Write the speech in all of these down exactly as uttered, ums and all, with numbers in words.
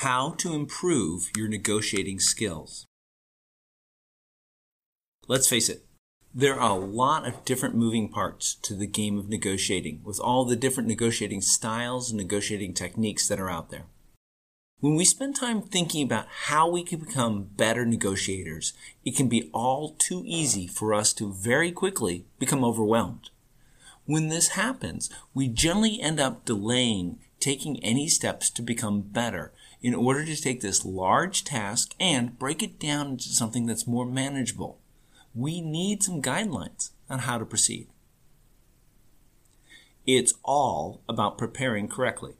how to improve your negotiating skills. Let's face it, there are a lot of different moving parts to the game of negotiating, with all the different negotiating styles and negotiating techniques that are out there. When we spend time thinking about how we can become better negotiators, it can be all too easy for us to very quickly become overwhelmed. When this happens, we generally end up delaying taking any steps to become better in order to take this large task and break it down into something that's more manageable. We need some guidelines on how to proceed. It's all about preparing correctly.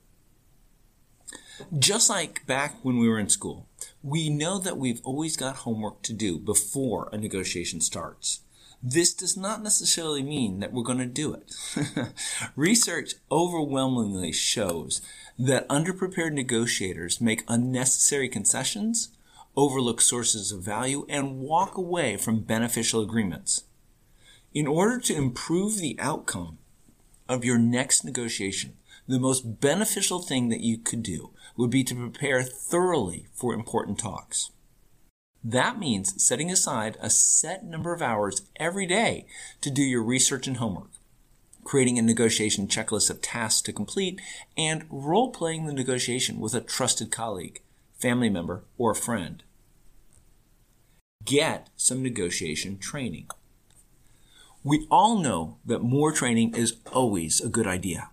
Just like back when we were in school, we know that we've always got homework to do before a negotiation starts. This does not necessarily mean that we're going to do it. Research overwhelmingly shows that underprepared negotiators make unnecessary concessions, overlook sources of value, and walk away from beneficial agreements. In order to improve the outcome of your next negotiation, the most beneficial thing that you could do would be to prepare thoroughly for important talks. That means setting aside a set number of hours every day to do your research and homework, creating a negotiation checklist of tasks to complete, and role-playing the negotiation with a trusted colleague, family member, or friend. Get some negotiation training. We all know that more training is always a good idea.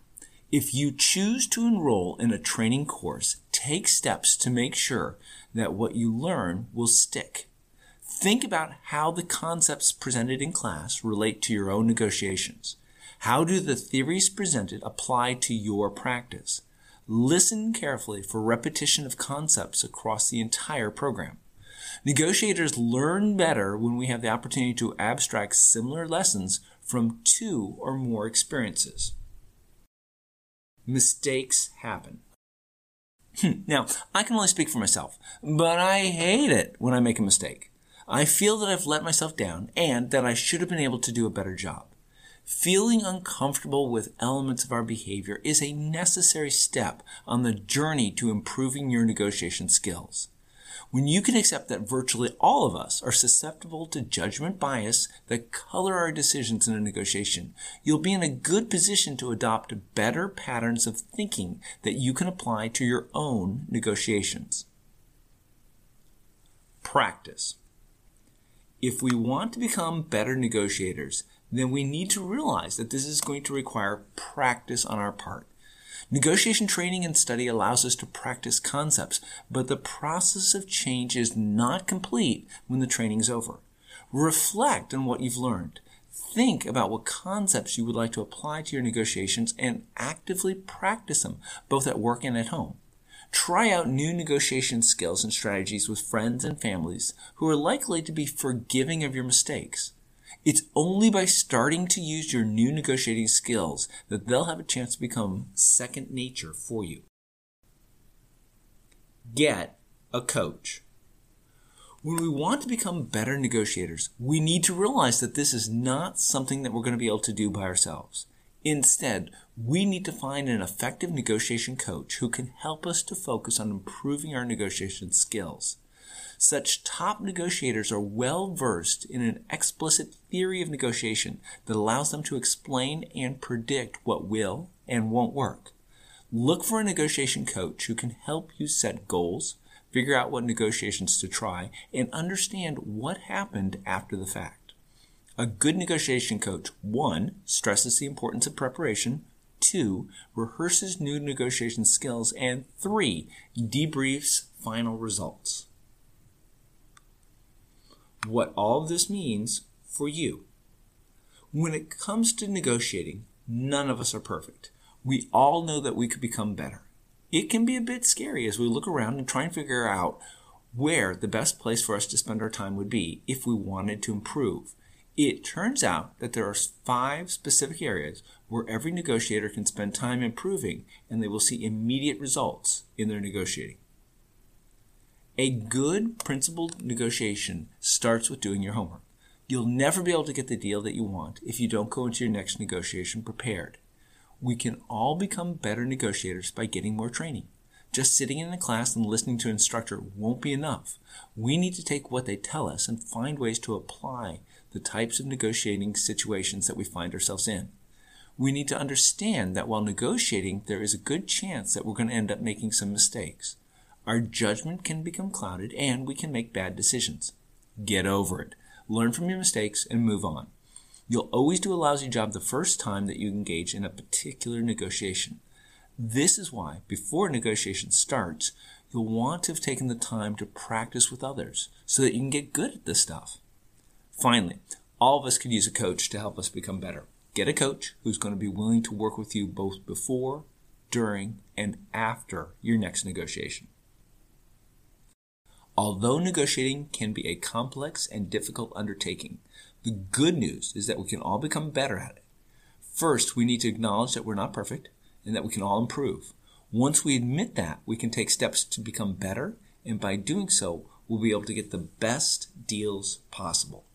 If you choose to enroll in a training course, take steps to make sure that what you learn will stick. Think about how the concepts presented in class relate to your own negotiations. How do the theories presented apply to your practice? Listen carefully for repetition of concepts across the entire program. Negotiators learn better when we have the opportunity to abstract similar lessons from two or more experiences. Mistakes happen. Now, I can only speak for myself, but I hate it when I make a mistake. I feel that I've let myself down and that I should have been able to do a better job. Feeling uncomfortable with elements of our behavior is a necessary step on the journey to improving your negotiation skills. When you can accept that virtually all of us are susceptible to judgment bias that color our decisions in a negotiation, you'll be in a good position to adopt better patterns of thinking that you can apply to your own negotiations. Practice. If we want to become better negotiators, then we need to realize that this is going to require practice on our part. Negotiation training and study allows us to practice concepts, but the process of change is not complete when the training is over. Reflect on what you've learned. Think about what concepts you would like to apply to your negotiations and actively practice them, both at work and at home. Try out new negotiation skills and strategies with friends and families who are likely to be forgiving of your mistakes. It's only by starting to use your new negotiating skills that they'll have a chance to become second nature for you. Get a coach. When we want to become better negotiators, we need to realize that this is not something that we're going to be able to do by ourselves. Instead, we need to find an effective negotiation coach who can help us to focus on improving our negotiation skills. Such top negotiators are well-versed in an explicit theory of negotiation that allows them to explain and predict what will and won't work. Look for a negotiation coach who can help you set goals, figure out what negotiations to try, and understand what happened after the fact. A good negotiation coach, one, stresses the importance of preparation, two, rehearses new negotiation skills, and three, debriefs final results. What all of this means for you. When it comes to negotiating, none of us are perfect. We all know that we could become better. It can be a bit scary as we look around and try and figure out where the best place for us to spend our time would be if we wanted to improve. It turns out that there are five specific areas where every negotiator can spend time improving and they will see immediate results in their negotiating. A good principled negotiation starts with doing your homework. You'll never be able to get the deal that you want if you don't go into your next negotiation prepared. We can all become better negotiators by getting more training. Just sitting in a class and listening to an instructor won't be enough. We need to take what they tell us and find ways to apply the types of negotiating situations that we find ourselves in. We need to understand that while negotiating, there is a good chance that we're going to end up making some mistakes. Our judgment can become clouded and we can make bad decisions. Get over it. Learn from your mistakes and move on. You'll always do a lousy job the first time that you engage in a particular negotiation. This is why, before a negotiation starts, you'll want to have taken the time to practice with others so that you can get good at this stuff. Finally, all of us could use a coach to help us become better. Get a coach who's going to be willing to work with you both before, during, and after your next negotiation. Although negotiating can be a complex and difficult undertaking, the good news is that we can all become better at it. First, we need to acknowledge that we're not perfect and that we can all improve. Once we admit that, we can take steps to become better, and by doing so, we'll be able to get the best deals possible.